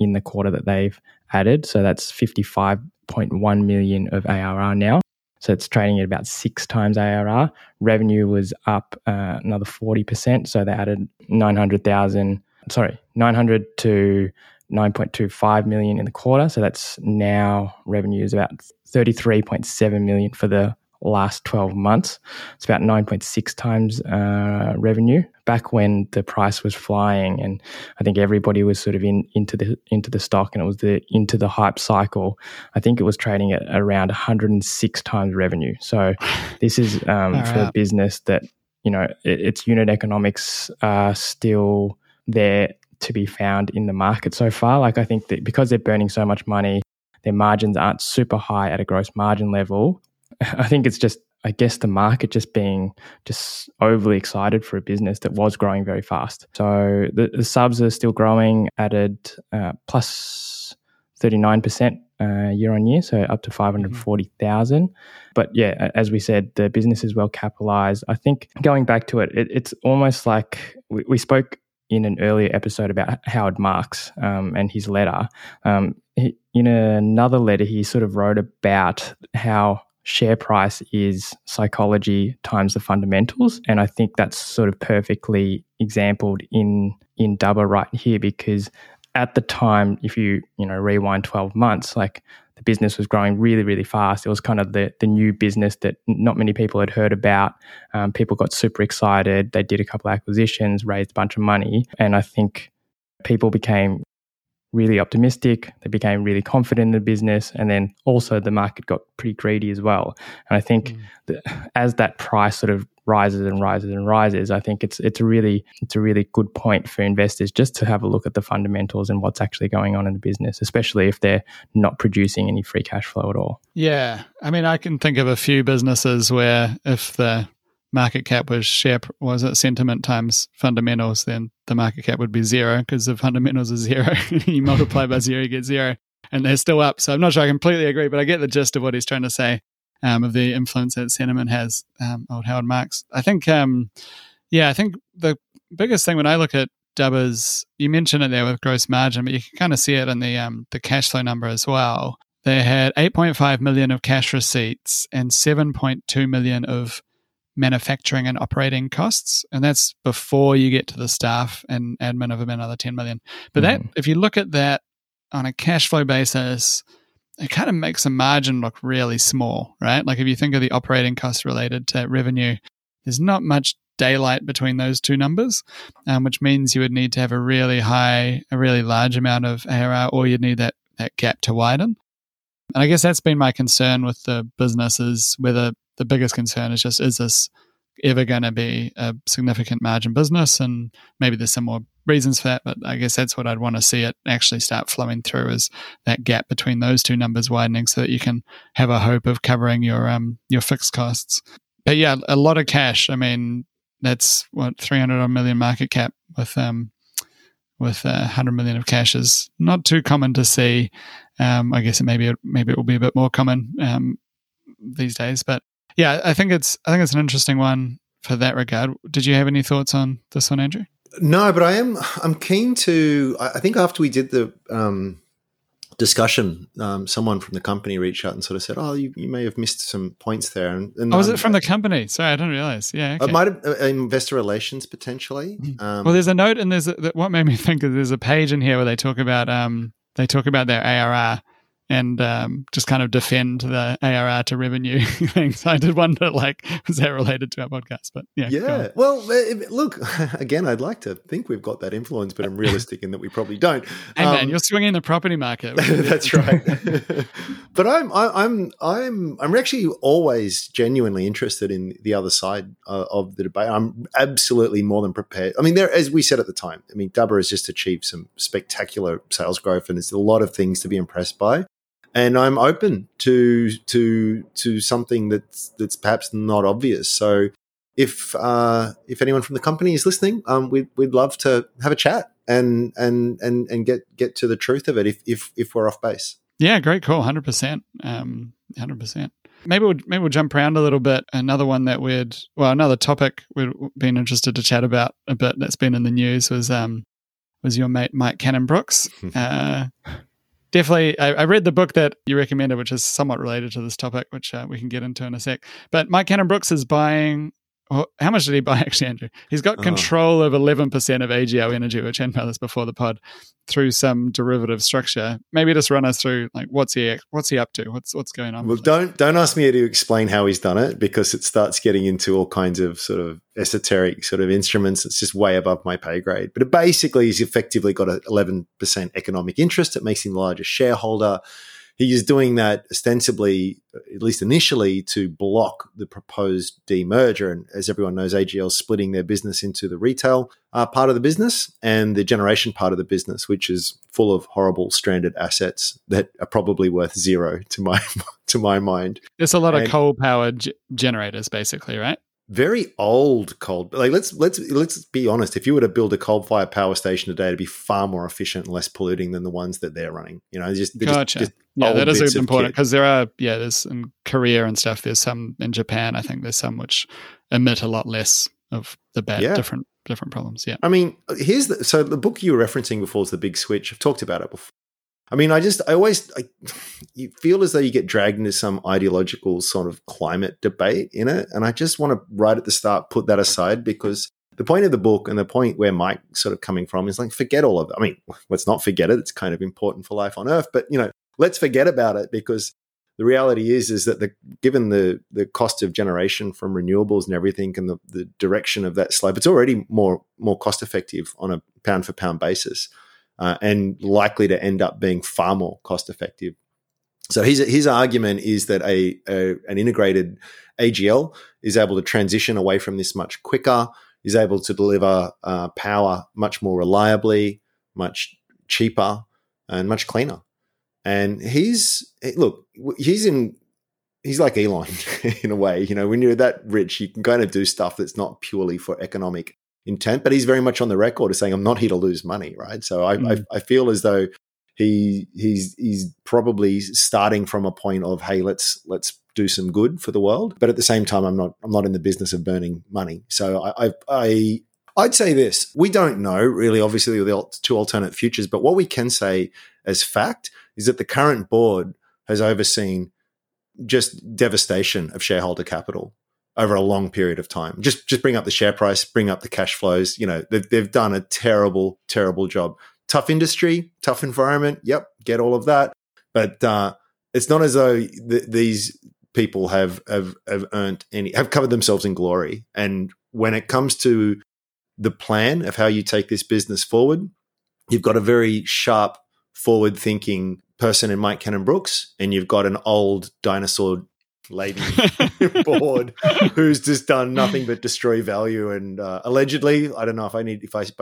in the quarter that they've added. So that's 55.1 million of ARR now. So it's trading at about 6 times ARR. Revenue was up another 40%. So they added 900 to 9.25 million in the quarter. So that's now revenue is about 33.7 million for the last 12 months. It's about 9.6 times revenue. Back when the price was flying, and I think everybody was sort of into the stock, and it was the into the hype cycle. I think it was trading at around 106 times revenue. So this is for a business that, you know, its unit economics are still there to be found in the market so far. Like I think that because they're burning so much money, their margins aren't super high at a gross margin level. I think it's just, I guess, the market just being just overly excited for a business that was growing very fast. So the subs are still growing, added plus 39% year on year, so up to 540,000. Mm-hmm. But yeah, as we said, the business is well capitalized. I think going back to it's almost like we spoke in an earlier episode about Howard Marks and his letter. He, in another letter, he sort of wrote about how share price is psychology times the fundamentals. And I think that's sort of perfectly exampled in Dubber right here, because at the time, if you rewind 12 months, like the business was growing really, really fast. It was kind of the new business that not many people had heard about. People got super excited. They did a couple of acquisitions, raised a bunch of money. And I think people became really optimistic, they became really confident in the business, and then also the market got pretty greedy as well. And I think that as that price sort of rises and rises and rises, I think it's a really good point for investors just to have a look at the fundamentals and what's actually going on in the business, especially if they're not producing any free cash flow at all. Yeah. I mean, I can think of a few businesses where if the market cap was at sentiment times fundamentals, then the market cap would be zero, because the fundamentals are zero. You multiply by zero, you get zero, and they're still up. So I'm not sure I completely agree, but I get the gist of what he's trying to say of the influence that sentiment has, old Howard Marks. I think, I think the biggest thing when I look at Dubber's, you mentioned it there with gross margin, but you can kind of see it in the cash flow number as well. They had 8.5 million of cash receipts and 7.2 million of manufacturing and operating costs, and that's before you get to the staff and admin of another 10 million. But that, if you look at that on a cash flow basis, it kind of makes the margin look really small, right? Like if you think of the operating costs related to revenue, there's not much daylight between those two numbers, which means you would need to have a really large amount of ARR, or you'd need that gap to widen. And I guess that's been my concern with the businesses, whether the biggest concern is just, is this ever going to be a significant margin business? And maybe there's some more reasons for that, but I guess that's what I'd want to see it actually start flowing through, is that gap between those two numbers widening, so that you can have a hope of covering your fixed costs. But yeah, a lot of cash. I mean, that's what, 300 million market cap with 100 million of cash is not too common to see. I guess maybe it will be a bit more common these days, but yeah, I think it's an interesting one for that regard. Did you have any thoughts on this one, Andrew? No, but I'm keen to. I think after we did the discussion, someone from the company reached out and sort of said, "Oh, you may have missed some points there." And was it from the company? Sorry, I didn't realize. Yeah, okay. It might have investor relations potentially. Well, there's a note, and there's what made me think is there's a page in here where they talk about their ARR. and just kind of defend the ARR to revenue thing. So I did wonder, like, was that related to our podcast? But yeah. Well, look, again, I'd like to think we've got that influence, but I'm realistic in that we probably don't. Hey, man, you're swinging the property market. That's right. But I'm actually always genuinely interested in the other side of the debate. I'm absolutely more than prepared. I mean, there, as we said at the time, I mean, Dubber has just achieved some spectacular sales growth, and there's a lot of things to be impressed by. And I'm open to something that's perhaps not obvious. So, if anyone from the company is listening, we'd love to have a chat and get to the truth of it if we're off base. Yeah, great, cool, 100%, 100%. Maybe we'll jump around a little bit. Another topic we've been interested to chat about a bit that's been in the news was your mate Mike Cannon-Brookes. Definitely, I read the book that you recommended, which is somewhat related to this topic, which we can get into in a sec. But Mike Cannon-Brookes is buying, how much did he buy actually, Andrew? He's got control of 11% of AGL Energy, which I know this before the pod, through some derivative structure. Maybe just run us through, like, what's he up to? What's going on? Well, don't ask me to explain how he's done it, because it starts getting into all kinds of sort of esoteric sort of instruments. It's just way above my pay grade. But it basically, he's effectively got an 11% economic interest. It makes him the largest shareholder. He is doing that ostensibly, at least initially, to block the proposed demerger. And as everyone knows, AGL is splitting their business into the retail part of the business and the generation part of the business, which is full of horrible stranded assets that are probably worth zero to my mind. There's a lot of coal-powered generators, basically, right? Very old coal. Like, let's be honest. If you were to build a coal-fired power station today, it'd be far more efficient and less polluting than the ones that they're running. You know, just yeah, that is important, because there's in Korea and stuff. There's some in Japan. I think there's some which emit a lot less of the bad different problems. Yeah, I mean, so the book you were referencing before is The Big Switch. I've talked about it before. I mean, you feel as though you get dragged into some ideological sort of climate debate in it. And I just want to, right at the start, put that aside, because the point of the book and the point where Mike sort of coming from is like, forget all of it. I mean, let's not forget it. It's kind of important for life on Earth, but, you know, let's forget about it, because the reality is that given the cost of generation from renewables and everything, and the direction of that slope, it's already more cost effective on a pound for pound basis. And likely to end up being far more cost effective. So his argument is that an integrated AGL is able to transition away from this much quicker, is able to deliver power much more reliably, much cheaper, and much cleaner. And he's like Elon in a way. You know, when you're that rich, you can kind of do stuff that's not purely for economic intent, but he's very much on the record as saying, I'm not here to lose money, right? So I feel as though he's probably starting from a point of, hey, let's do some good for the world, but at the same time, I'm not in the business of burning money. So I'd say this: we don't know really, obviously, the two alternate futures, but what we can say as fact is that the current board has overseen just devastation of shareholder capital over a long period of time. Just bring up the share price, bring up the cash flows. You know, they've done a terrible, terrible job. Tough industry, tough environment. Yep, get all of that. But it's not as though these people have earned any, have covered themselves in glory. And when it comes to the plan of how you take this business forward, you've got a very sharp, forward-thinking person in Mike Cannon-Brookes, and you've got an old dinosaur lady board who's just done nothing but destroy value, and allegedly, I don't know by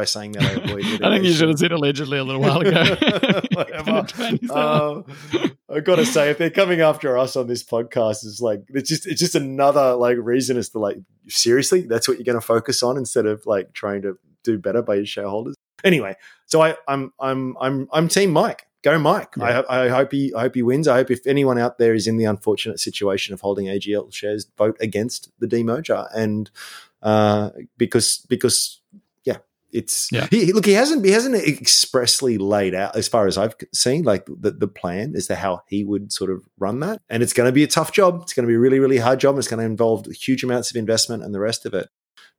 saying that I avoid it. I think you should have said allegedly a little while ago. Whatever. I've got to say, if they're coming after us on this podcast, it's like it's just another like reason as to, like, seriously, that's what you're going to focus on instead of like trying to do better by your shareholders. Anyway, so I'm Team Mike. Go Mike. Yeah. I hope he wins. I hope if anyone out there is in the unfortunate situation of holding AGL shares, vote against the demerger. And because it's he hasn't expressly laid out, as far as I've seen, like the plan as to how he would sort of run that. And it's going to be a tough job. It's going to be a really, really hard job. It's going to involve huge amounts of investment and the rest of it.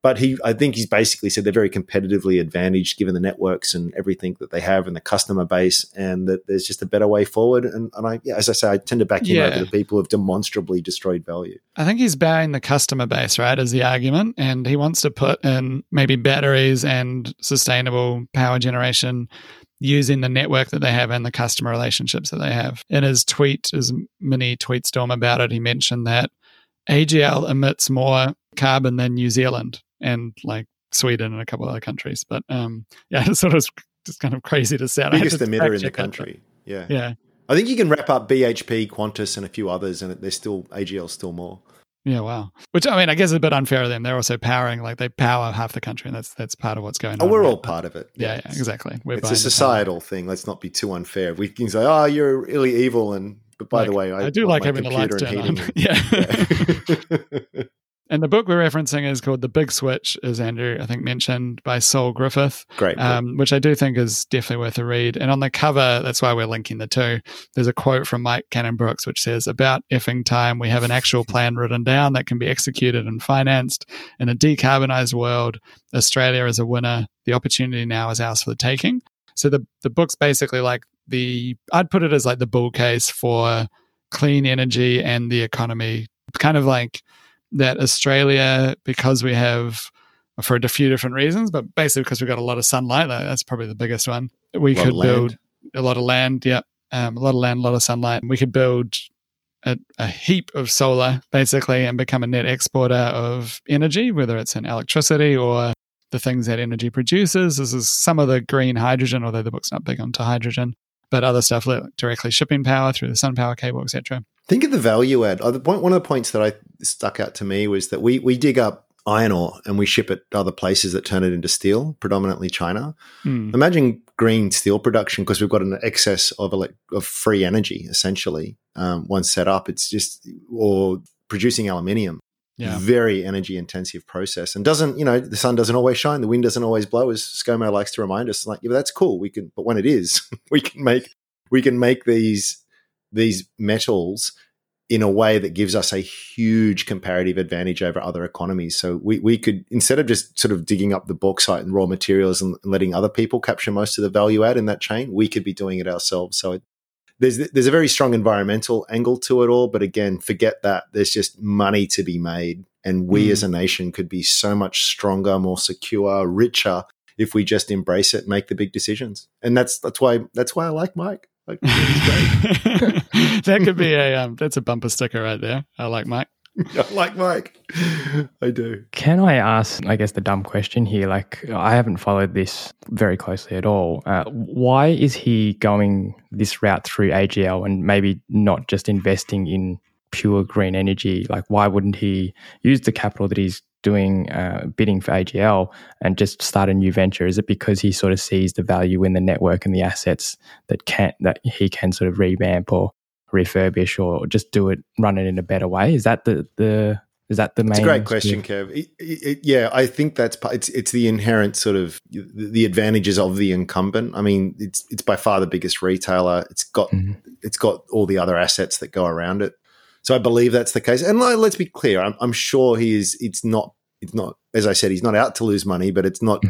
But I think he's basically said they're very competitively advantaged given the networks and everything that they have and the customer base, and that there's just a better way forward. And as I say, I tend to back him over the people who have demonstrably destroyed value. I think he's buying the customer base, right, as the argument. And he wants to put in maybe batteries and sustainable power generation using the network that they have and the customer relationships that they have. In his tweet, his mini tweet storm about it, he mentioned that AGL emits more carbon than New Zealand and like Sweden and a couple other countries. But it's sort of just kind of crazy to say. Biggest emitter in the country. That, yeah. I think you can wrap up BHP, Qantas, and a few others, and there's still AGL, still more. Yeah, wow. Which I guess is a bit unfair of them. They're also powering, like they power half the country, and that's part of what's going on. Oh, we're all part of it. Yeah, exactly. It's a societal thing. Let's not be too unfair. We can say, oh, you're really evil, but by the way, I do like having the lights turned on. Yeah. And the book we're referencing is called The Big Switch, as Andrew, I think, mentioned, by Sol Griffith. Great. Which I do think is definitely worth a read. And on the cover, that's why we're linking the two, there's a quote from Mike Cannon-Brookes, which says, "About effing time, we have an actual plan written down that can be executed and financed. In a decarbonized world, Australia is a winner. The opportunity now is ours for the taking." So the book's basically like I'd put it as like the bull case for clean energy and the economy, kind of like that Australia, because we have, for a few different reasons, but basically because we've got a lot of sunlight, that's probably the biggest one. We could build a lot of land, a lot of sunlight. We could build a heap of solar, basically, and become a net exporter of energy, whether it's in electricity or the things that energy produces. This is some of the green hydrogen, although the book's not big onto hydrogen, but other stuff like directly shipping power through the sun power cable, etc. Think of the value add. One of the points that stuck out to me was that we dig up iron ore and we ship it to other places that turn it into steel, predominantly China. Imagine green steel production, because we've got an excess of free energy, essentially, once set up. It's just – or producing aluminium. Yeah. Very energy intensive process, and the sun doesn't always shine, the wind doesn't always blow, as ScoMo likes to remind us. Like, yeah, that's cool. But when it is, we can make these metals in a way that gives us a huge comparative advantage over other economies. So we could, instead of just sort of digging up the bauxite and raw materials and letting other people capture most of the value add in that chain, we could be doing it ourselves. So there's a very strong environmental angle to it all, but again, forget that. There's just money to be made, and we as a nation could be so much stronger, more secure, richer if we just embrace it and make the big decisions. And that's why I like Mike. Like, he's great. That could be that's a bumper sticker right there. I like Mike. I like Mike. I do. Can I ask, I guess, the dumb question here? Like, I haven't followed this very closely at all. Why is he going this route through AGL and maybe not just investing in pure green energy? Like, why wouldn't he use the capital that he's doing bidding for AGL and just start a new venture? Is it because he sort of sees the value in the network and the assets that he can sort of revamp or refurbish, or just run it in a better way? Is that the main? It's a great question, Kev. I think that's it's the inherent sort of the advantages of the incumbent. I mean, it's by far the biggest retailer. It's got all the other assets that go around it. So I believe that's the case. And let's be clear, I'm sure he is. It's not. As I said, he's not out to lose money, but it's not.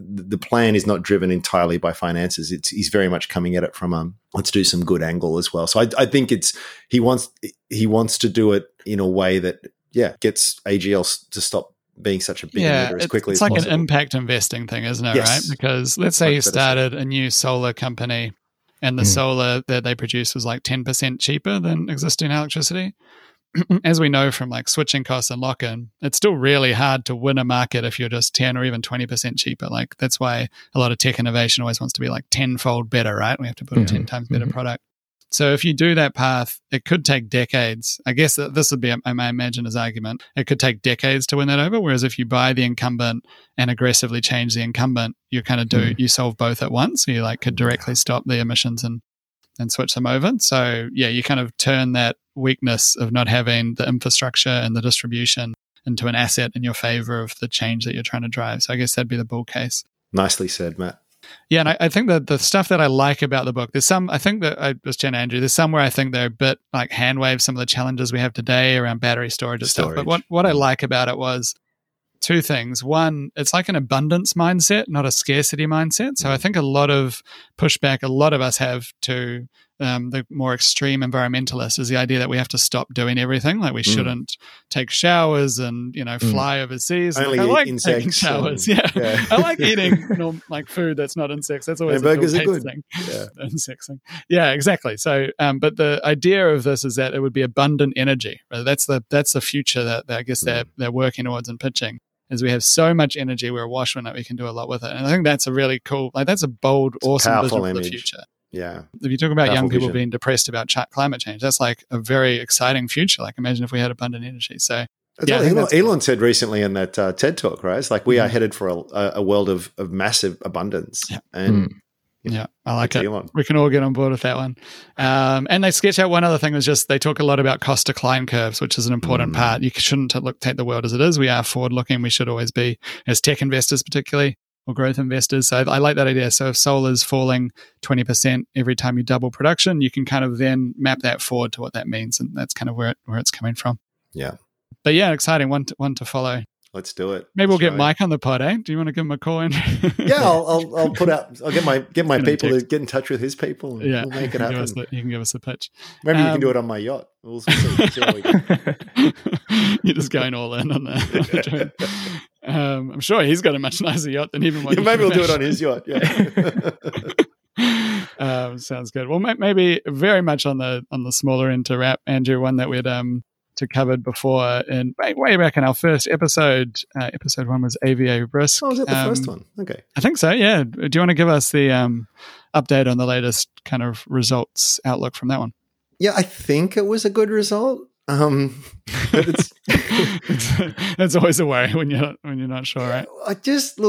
The plan is not driven entirely by finances. He's very much coming at it from let's do some good angle as well. So I think he wants to do it in a way that gets AGL to stop being such a big emitter as quickly as possible. It's like an impact investing thing, isn't it? Yes. Right? Because let's say you started a new solar company, and the solar that they produce was like 10% cheaper than existing electricity. As we know from like switching costs and lock-in, it's still really hard to win a market if you're just 10 or even 20% cheaper. Like, that's why a lot of tech innovation always wants to be like tenfold better, right? We have to put a 10 times better product. So if you do that path, it could take decades. I guess this would be, I imagine, his argument. It could take decades to win that over. Whereas if you buy the incumbent and aggressively change the incumbent, you kind of you solve both at once. So you like could directly stop the emissions and switch them over. So you kind of turn that weakness of not having the infrastructure and the distribution into an asset in your favor of the change that you're trying to drive. So I guess that'd be the bull case. Nicely said, Matt. Yeah, and I think that the stuff that I like about the book, there's some, I think that I was chatting to Andrew, there's some where I think they're a bit like handwave some of the challenges we have today around battery storage and stuff. But what I like about it was two things. One, it's like an abundance mindset, not a scarcity mindset. So I think a lot of pushback a lot of us have to the more extreme environmentalists is the idea that we have to stop doing everything. Like we shouldn't take showers and, you know, fly overseas. Only like, I like taking showers. Yeah. I like eating, you know, like food that's not insects. That's always a good thing. Yeah. Insects thing. Yeah, exactly. So, but the idea of this is that it would be abundant energy. Right? That's the future that I guess they're working towards and pitching. Is we have so much energy, we're awash with it, we can do a lot with it. And I think that's a really cool, like that's a bold, awesome vision for the future. Yeah. If you talk about young people being depressed about climate change, that's like a very exciting future. Like imagine if we had abundant energy. So yeah, Elon said recently in that TED talk, right? It's like we are headed for a world of massive abundance. Yeah. And yeah, I like it. Elon. We can all get on board with that one. And they sketch out one other thing was just they talk a lot about cost decline curves, which is an important part. You shouldn't take the world as it is. We are forward looking. We should always be as tech investors, particularly. Or growth investors. So I like that idea. So if solar is falling 20% every time you double production, you can kind of then map that forward to what that means. And that's kind of where it's coming from. Yeah. But yeah, exciting one to follow. Let's do it. Maybe we'll get Mike on the pod, eh? Do you want to give him a call in? Yeah, I'll put out. I'll get my people to get in touch with his people. And we'll make it happen. You can give us a pitch. Maybe you can do it on my yacht. We'll see what we can. You're just going all in on that. I'm sure he's got a much nicer yacht than even. Maybe we'll do it on his yacht. Yeah. Sounds good. Well, maybe very much on the smaller end to wrap, Andrew. One that we'd covered before, and way back in our first episode, episode 1 was AVA Risk. Oh, was that the first one? Okay. I think so, yeah. Do you want to give us the update on the latest kind of results outlook from that one? Yeah, I think it was a good result. But that's always a worry when you're not sure, right? I just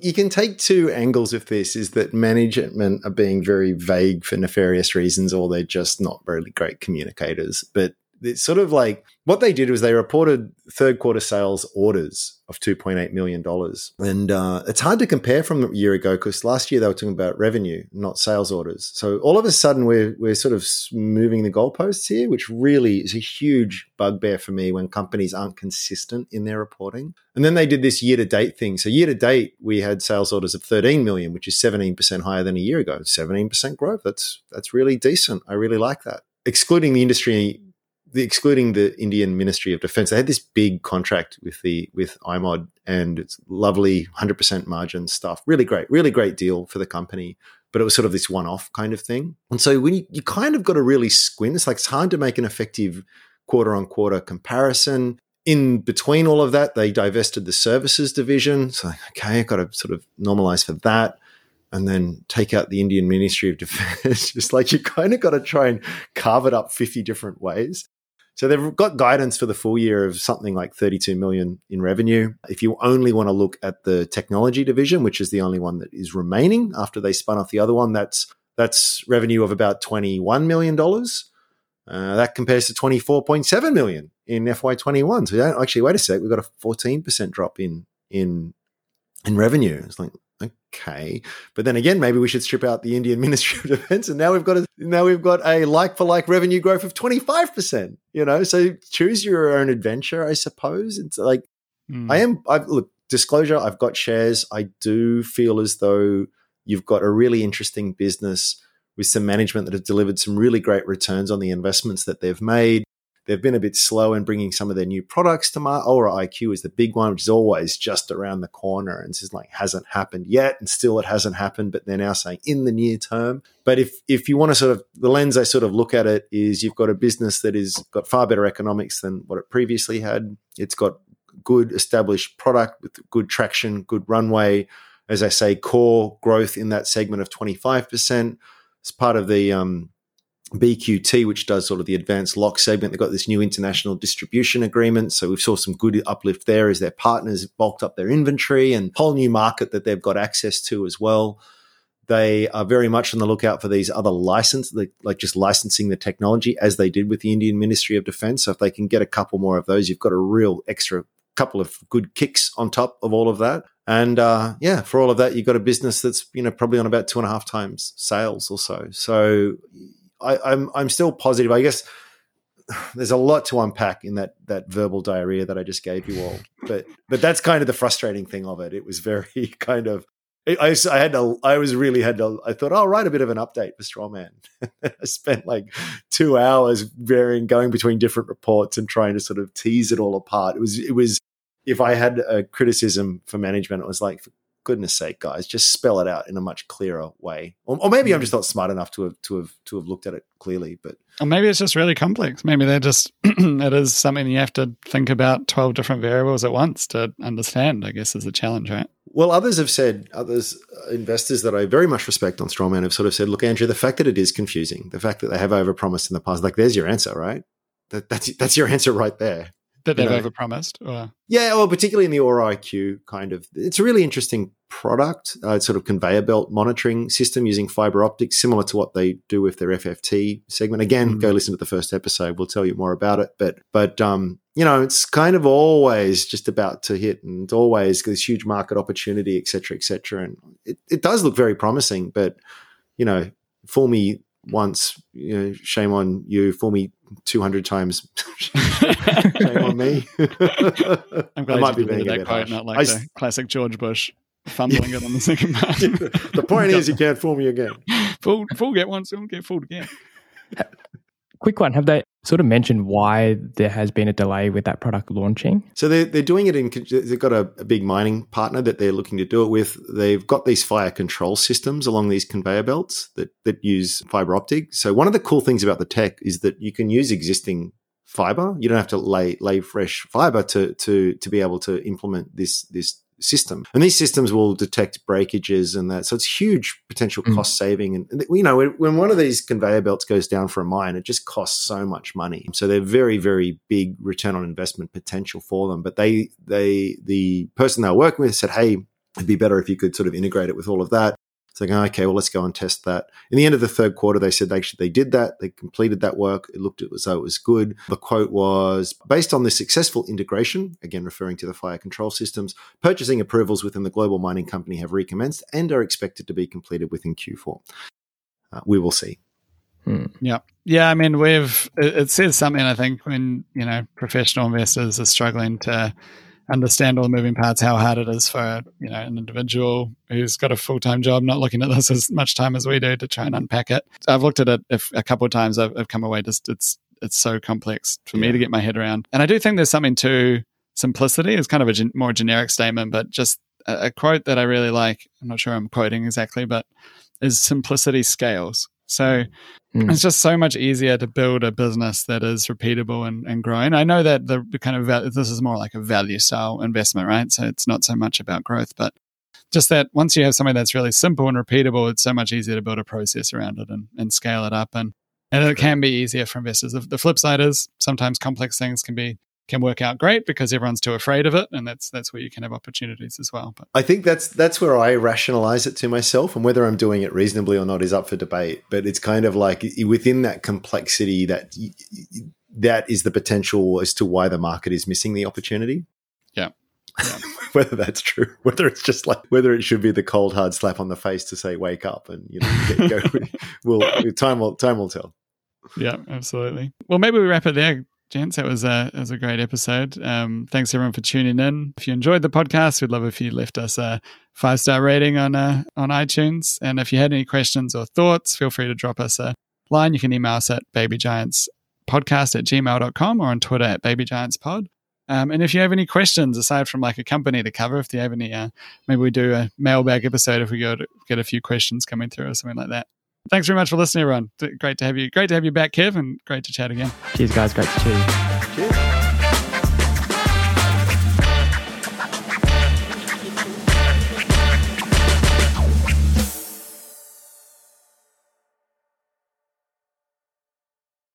you can take two angles of this: is that management are being very vague for nefarious reasons, or they're just not really great communicators. But it's sort of like what they did was they reported third quarter sales orders of $2.8 million. And it's hard to compare from a year ago because last year they were talking about revenue, not sales orders. So all of a sudden we're sort of moving the goalposts here, which really is a huge bugbear for me when companies aren't consistent in their reporting. And then they did this year-to-date thing. So year-to-date, we had sales orders of 13 million, which is 17% higher than a year ago. 17% growth. That's really decent. I really like that. Excluding the industry... Excluding the Indian Ministry of Defence, they had this big contract with IMOD, and it's lovely 100% margin stuff. Really great deal for the company. But it was sort of this one-off kind of thing. And so when you kind of got to really squint. It's like it's hard to make an effective quarter-on-quarter comparison. In between all of that, they divested the services division. So okay, I've got to sort of normalise for that. And then take out the Indian Ministry of Defence. Just like you kind of got to try and carve it up 50 different ways. So they've got guidance for the full year of something like 32 million in revenue. If you only want to look at the technology division, which is the only one that is remaining after they spun off the other one, that's revenue of about $21 million. That compares to 24.7 million in FY21. So actually, wait a sec, we've got a 14% drop in revenue. It's like, okay, but then again, maybe we should strip out the Indian Ministry of Defence, and now we've got a like for like revenue growth of 25%. You know, so choose your own adventure, I suppose. It's like disclosure. I've got shares. I do feel as though you've got a really interesting business with some management that have delivered some really great returns on the investments that they've made. They've been a bit slow in bringing some of their new products to market. Aura IQ is the big one, which is always just around the corner and just like hasn't happened yet, and still it hasn't happened, but they're now saying in the near term. But if you want to sort of – the lens I sort of look at it is you've got a business that is got far better economics than what it previously had. It's got good established product with good traction, good runway. As I say, core growth in that segment of 25%. It's part of the BQT, which does sort of the advanced lock segment. They've got this new international distribution agreement. So we've saw some good uplift there as their partners bulked up their inventory and whole new market that they've got access to as well. They are very much on the lookout for these other licenses, like just licensing the technology as they did with the Indian Ministry of Defence. So if they can get a couple more of those, you've got a real extra couple of good kicks on top of all of that. And yeah, for all of that, you've got a business that's, you know, probably on about 2.5 times sales or so. So I'm still positive. I guess there's a lot to unpack in that verbal diarrhea that I just gave you all. But that's kind of the frustrating thing of it. It was very kind of, I thought, I'll write a bit of an update for Strawman. I spent like 2 hours going between different reports and trying to sort of tease it all apart. It was, if I had a criticism for management, it was like, for goodness sake, guys, just spell it out in a much clearer way. Or maybe I'm just not smart enough to have looked at it clearly, but. Or maybe it's just really complex. Maybe they're just, it is something you have to think about 12 different variables at once to understand, I guess, is the challenge, right? Well, investors that I very much respect on Strawman have sort of said, look, Andrew, the fact that it is confusing, the fact that they have overpromised in the past, like there's your answer, right? That's your answer right there. That they've overpromised? Or? Yeah, well, particularly in the Aura IQ kind of. It's a really interesting product. It's sort of conveyor belt monitoring system using fiber optics, similar to what they do with their FFT segment. Again, Go listen to the first episode. We'll tell you more about it. But you know, it's kind of always just about to hit, and it's always this huge market opportunity, et cetera, et cetera. And it does look very promising, but, you know, fool me once, you know, shame on you. Fool me 200 times, shame on me. I'm glad I might be being that quote, not like the classic George Bush fumbling it on the second part. The point is, you can't fool me again. Fool get once, don't get fooled again. Quick one. Have they sort of mentioned why there has been a delay with that product launching? So they're doing it in. They've got a big mining partner that they're looking to do it with. They've got these fire control systems along these conveyor belts that use fiber optic. So one of the cool things about the tech is that you can use existing fiber. You don't have to lay fresh fiber to be able to implement this system. And these systems will detect breakages and that. So it's huge potential cost saving. And, you know, when one of these conveyor belts goes down for a mine, it just costs so much money. So they're very, very big return on investment potential for them. But the person they were working with said, hey, it'd be better if you could sort of integrate it with all of that. It's like, okay, well, let's go and test that. In the end of the third quarter, they said they did that. They completed that work. It looked as though it was good. The quote was, based on the successful integration, again referring to the fire control systems, purchasing approvals within the global mining company have recommenced and are expected to be completed within Q4. We will see. Yeah. Yeah, I mean, it says something, I think, when, you know, professional investors are struggling to understand all the moving parts, how hard it is for, you know, an individual who's got a full-time job, not looking at this as much time as we do, to try and unpack it. I've looked at it a couple of times. I've come away just, it's so complex for me to get my head around. And I do think there's something to simplicity. It's kind of a more generic statement, but just a quote that I really like. I'm not sure I'm quoting exactly, but is simplicity scales. So it's just so much easier to build a business that is repeatable and growing. I know that the kind of, this is more like a value style investment, right? So it's not so much about growth, but just that once you have something that's really simple and repeatable, it's so much easier to build a process around it and scale it up. And it can be easier for investors. The flip side is sometimes complex things can work out great because everyone's too afraid of it, and that's where you can have opportunities as well. But I think that's where I rationalize it to myself, and whether I'm doing it reasonably or not is up for debate. But it's kind of like within that complexity that is the potential as to why the market is missing the opportunity. Yeah. Whether that's true, whether it should be the cold hard slap on the face to say wake up and, you know, go. Time will tell. Yeah, absolutely. Well, maybe we wrap it there. Gents, that was a great episode. Thanks everyone for tuning in. If you enjoyed the podcast, we'd love if you left us a 5-star rating on iTunes. And if you had any questions or thoughts, feel free to drop us a line. You can email us at babygiantspodcast@gmail.com or on Twitter at babygiantspod. And if you have any questions, aside from like a company to cover, if you have any, maybe we do a mailbag episode if we go to get a few questions coming through or something like that. Thanks very much for listening, everyone. Great to have you back, Kev, and great to chat again. Cheers, guys. Great to chat. Cheers.